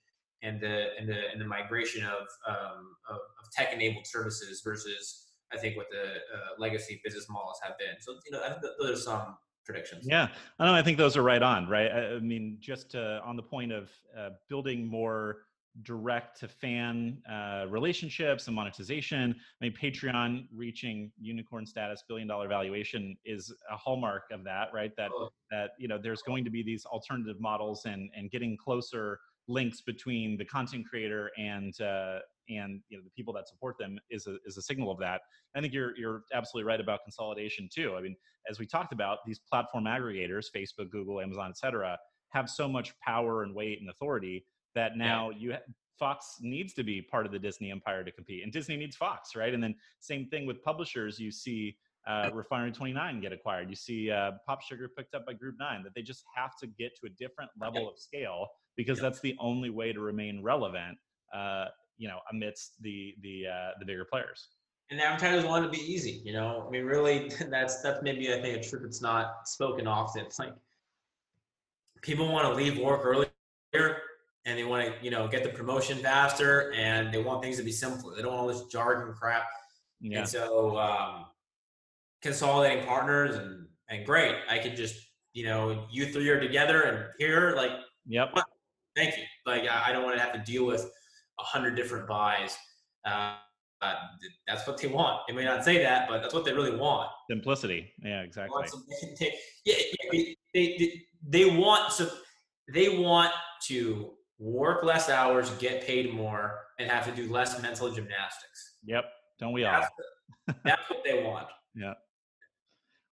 and the, and the, and the migration of, um, of, of tech enabled services versus I think what the uh, legacy business models have been. So, you know, I think those are some predictions. Yeah, I know. I think those are right on, right? I mean, just uh, on the point of uh, building more direct to fan uh, relationships and monetization. I mean, Patreon reaching unicorn status, billion dollar valuation is a hallmark of that, right? That, oh. that you know, there's going to be these alternative models and, and getting closer links between the content creator and, uh, and you know, the people that support them is a, is a signal of that. I think you're, you're absolutely right about consolidation too. I mean, as we talked about, these platform aggregators, Facebook, Google, Amazon, et cetera, have so much power and weight and authority that now you Fox needs to be part of the Disney empire to compete, and Disney needs Fox, right? And then same thing with publishers. You see uh, Refinery twenty-nine get acquired. You see uh, Pop Sugar picked up by Group Nine. That they just have to get to a different level of scale, because that's the only way to remain relevant, uh, you know, amidst the the uh, the bigger players. And advertisers want it to be easy, you know. I mean, really, that's that's maybe I think a truth that's not spoken often. It's like people want to leave work earlier, and they want to, you know, get the promotion faster, and they want things to be simpler. They don't want all this jargon crap. Yeah. And so um, consolidating partners and, and great. I could just, you know, you three are together and here, like, yep. Thank you. Like, I don't want to have to deal with a hundred different buys. Uh, uh, that's what they want. They may not say that, but that's what they really want. Simplicity. Yeah, exactly. They, yeah, they, they, they want to, they want to, work less hours, get paid more, and have to do less mental gymnastics. Yep. Don't we all? That's, that's what they want. Yeah.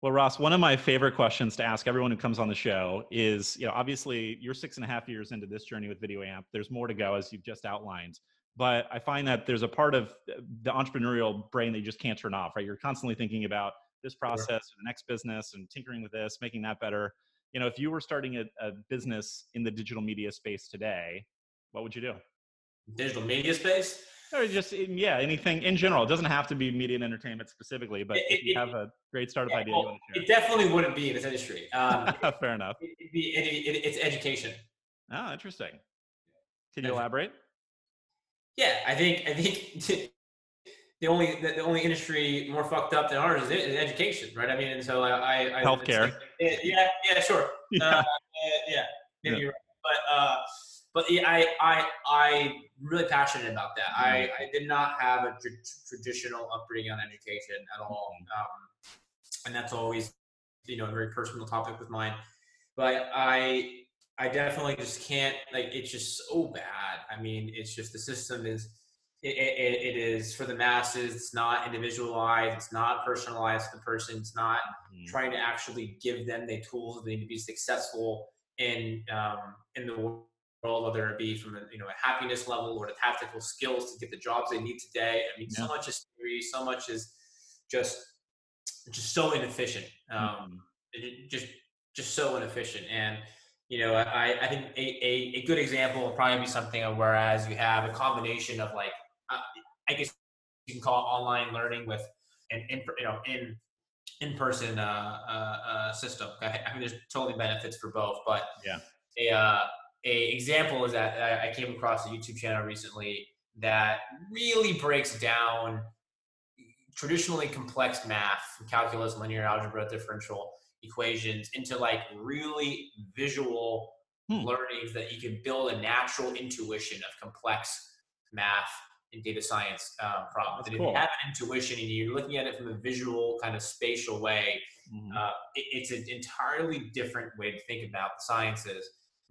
Well, Ross, one of my favorite questions to ask everyone who comes on the show is, you know, obviously you're six and a half years into this journey with VideoAmp. There's more to go, as you've just outlined. But I find that there's a part of the entrepreneurial brain that you just can't turn off, right? You're constantly thinking about this process, sure, or the next business, and tinkering with this, making that better. You know, if you were starting a, a business in the digital media space today, what would you do? Digital media space? Or just, yeah, anything in general. It doesn't have to be media and entertainment specifically, but it, if you it, have a great startup yeah, idea. Well, you want to share. It definitely wouldn't be in this industry. Um, Fair enough. It, it, it, it, it's education. Oh, interesting. Can you elaborate? Yeah, I think I think the only the only industry more fucked up than ours is education, right? I mean, and so I, I, I healthcare. Like, yeah, yeah, sure. Yeah, uh, yeah maybe yeah. you're right, but. Uh, But yeah, I, I, I'm really passionate about that. Mm-hmm. I, I did not have a tr traditional upbringing on education at all. Um, and that's always, you know, a very personal topic with mine. But I, I definitely just can't, like, it's just so bad. I mean, it's just the system is, it, it, it is for the masses. It's not individualized. It's not personalized to the person. It's not mm-hmm. trying to actually give them the tools that they need to be successful in, um, in the world. Whether it be from a, you know, a happiness level or the tactical skills to get the jobs they need today. I mean, yeah. so much is theory, so much is just just so inefficient, um, mm-hmm. it, just just so inefficient. And you know, I, I think a, a, a good example would probably be something of whereas you have a combination of like uh, I guess you can call it online learning with an in you know in in person uh, uh, uh, system. I, I mean, there's totally benefits for both, but yeah, a uh, A example is that I came across a YouTube channel recently that really breaks down traditionally complex math, calculus, linear algebra, differential equations into like really visual hmm. learnings that you can build a natural intuition of complex math and data science uh, problems. And cool. if you have an intuition and you're looking at it from a visual kind of spatial way, hmm. uh, it, it's an entirely different way to think about the sciences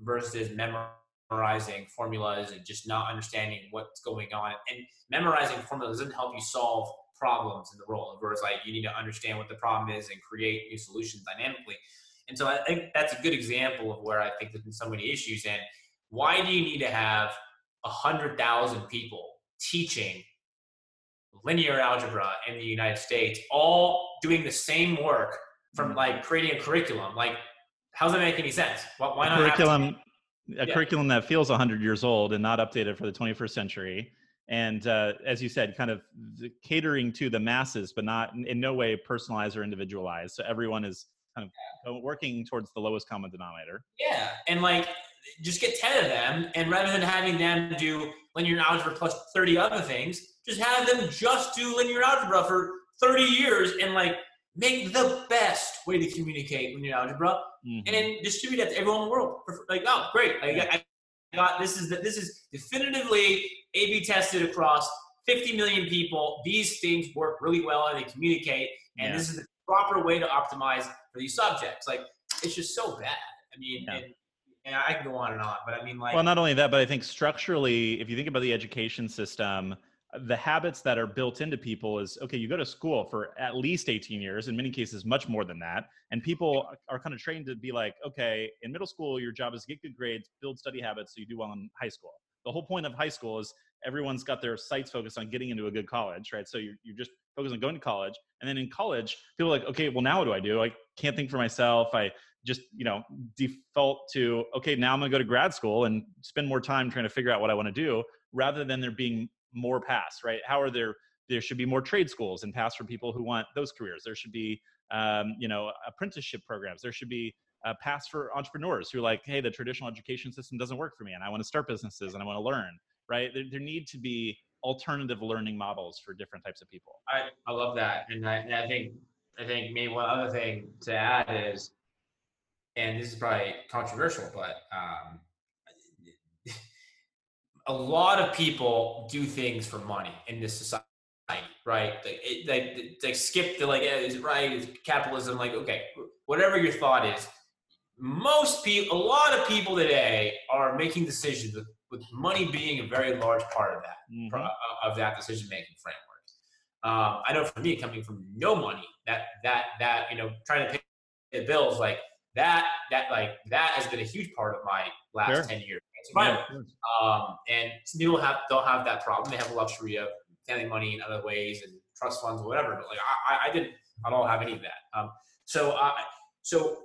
versus memorizing formulas and just not understanding what's going on. And memorizing formulas doesn't help you solve problems in the world. Whereas like you need to understand what the problem is and create new solutions dynamically. And so I think that's a good example of where I think there's been so many issues. And why do you need to have one hundred thousand people teaching linear algebra in the United States, all doing the same work from like creating a curriculum? Like, how does that make any sense? Why not a curriculum, a yeah. curriculum that feels one hundred years old and not updated for the twenty-first century. And uh, as you said, kind of catering to the masses, but not in, in no way personalized or individualized. So everyone is kind of yeah. working towards the lowest common denominator. Yeah. And like, just get ten of them. And rather than having them do linear algebra plus thirty other things, just have them just do linear algebra for thirty years and like make the best way to communicate linear algebra. Mm-hmm. And then distribute that to everyone in the world. Like, oh, great! I got, I got this. Is that this is definitively A B tested across fifty million people. These things work really well and they communicate. And yeah. this is the proper way to optimize for these subjects. Like, it's just so bad. I mean, yeah. and, and I can go on and on, but I mean, like, well, not only that, but I think structurally, if you think about the education system, the habits that are built into people is, okay, you go to school for at least eighteen years, in many cases, much more than that. And people are kind of trained to be like, okay, in middle school, your job is to get good grades, build study habits, so you do well in high school. The whole point of high school is everyone's got their sights focused on getting into a good college, right? So you're, you're just focused on going to college. And then in college, people are like, okay, well, now what do I do? I can't think for myself. I just, you know, default to, okay, now I'm gonna go to grad school and spend more time trying to figure out what I wanna do, rather than there being more paths, right? How are there, there should be more trade schools and paths for people who want those careers. There should be, um, you know, apprenticeship programs. There should be a paths for entrepreneurs who are like, hey, the traditional education system doesn't work for me and I want to start businesses and I want to learn, right? There, there need to be alternative learning models for different types of people. I, I love that. And I, and I think, I think maybe one other thing to add is, and this is probably controversial, but, um, a lot of people do things for money in this society, right? They, they, they skip the like, is it right? Is capitalism like, okay, whatever your thought is, most people, a lot of people today are making decisions with, with money being a very large part of that, mm-hmm. of that decision-making framework. Um, I know for me, coming from no money, that, that, that, you know, trying to pay the bills, like that, that, like that has been a huge part of my last sure. ten years. Yeah, um, and some people have, don't have that problem. They have the luxury of family money in other ways and trust funds or whatever. But like, I, I didn't, I don't have any of that. Um, so, uh, so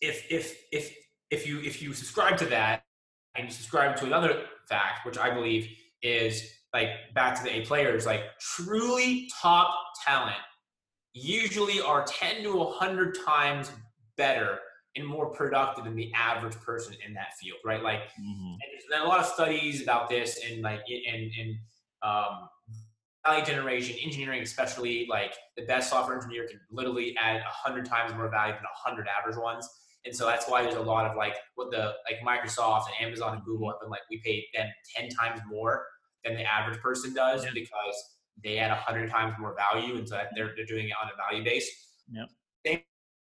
if, if, if, if you, if you subscribe to that and you subscribe to another fact, which I believe is, like back to the A players, like truly top talent usually are ten to a hundred times better and more productive than the average person in that field, right? Like, mm-hmm. and there's been a lot of studies about this, and like in in um, value generation, engineering especially, like the best software engineer can literally add a hundred times more value than a hundred average ones. And so that's why there's a lot of like what the like Microsoft and Amazon and Google have been like, we paid them ten times more than the average person does yeah. because they add a hundred times more value, and so that they're they're doing it on a value base. Yeah, same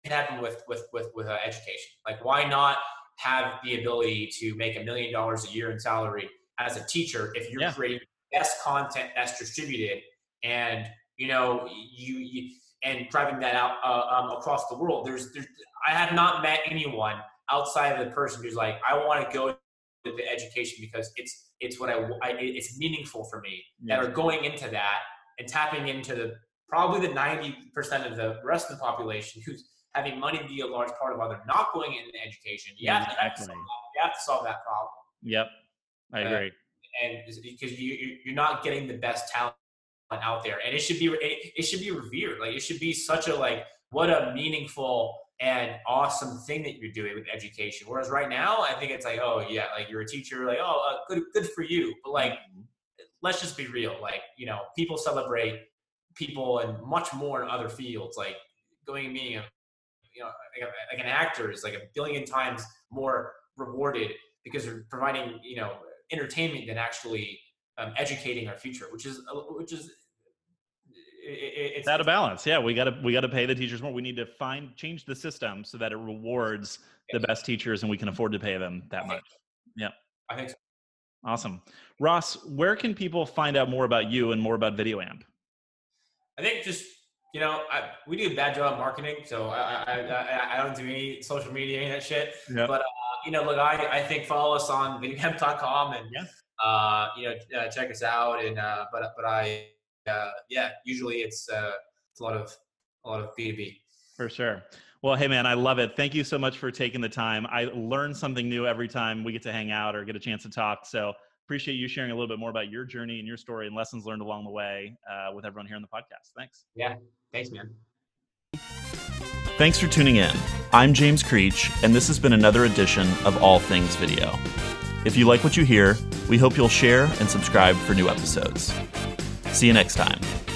can happen with with with with uh, education. Like, why not have the ability to make a million dollars a year in salary as a teacher if you're yeah. creating the best content that's distributed, and you know you, you and driving that out uh, um, across the world? There's there's I have not met anyone outside of the person who's like, I want to go to the education because it's it's what I, I it's meaningful for me yeah. that are going into that and tapping into the probably the ninety percent of the rest of the population who's having money be a large part of why they're not going into education. You, yeah, have, exactly. to you have to solve that problem. Yep, I agree. Uh, and because you you're not getting the best talent out there, and it should be it, it should be revered. Like, it should be such a like what a meaningful and awesome thing that you're doing with education. Whereas right now, I think it's like, oh yeah, like you're a teacher, like, oh, uh, good, good for you. But like, let's just be real. Like, you know, people celebrate people and much more in other fields. Like going and being a, you know, like, a, like an actor is like a billion times more rewarded because they're providing, you know, entertainment than actually um, educating our future, which is, which is, It, it's out of balance. Yeah, we gotta we gotta pay the teachers more. We need to find change the system so that it rewards the best teachers, and we can afford to pay them that much. Yeah, I think so. Awesome, Ross. Where can people find out more about you and more about VideoAmp? I think just you know I, we do a bad job of marketing, so I I, I I don't do any social media, any of that shit. Yeah. But uh, you know, look, I I think follow us on video amp dot com and yeah. uh you know uh, check us out and uh but but I. Uh, yeah, usually it's, uh, it's a lot of a lot of B two B. For sure. Well, hey man, I love it. Thank you so much for taking the time. I learn something new every time we get to hang out or get a chance to talk. So appreciate you sharing a little bit more about your journey and your story and lessons learned along the way uh, with everyone here on the podcast. Thanks. Yeah. Thanks, man. Thanks for tuning in. I'm James Creech, and this has been another edition of All Things Video. If you like what you hear, we hope you'll share and subscribe for new episodes. See you next time.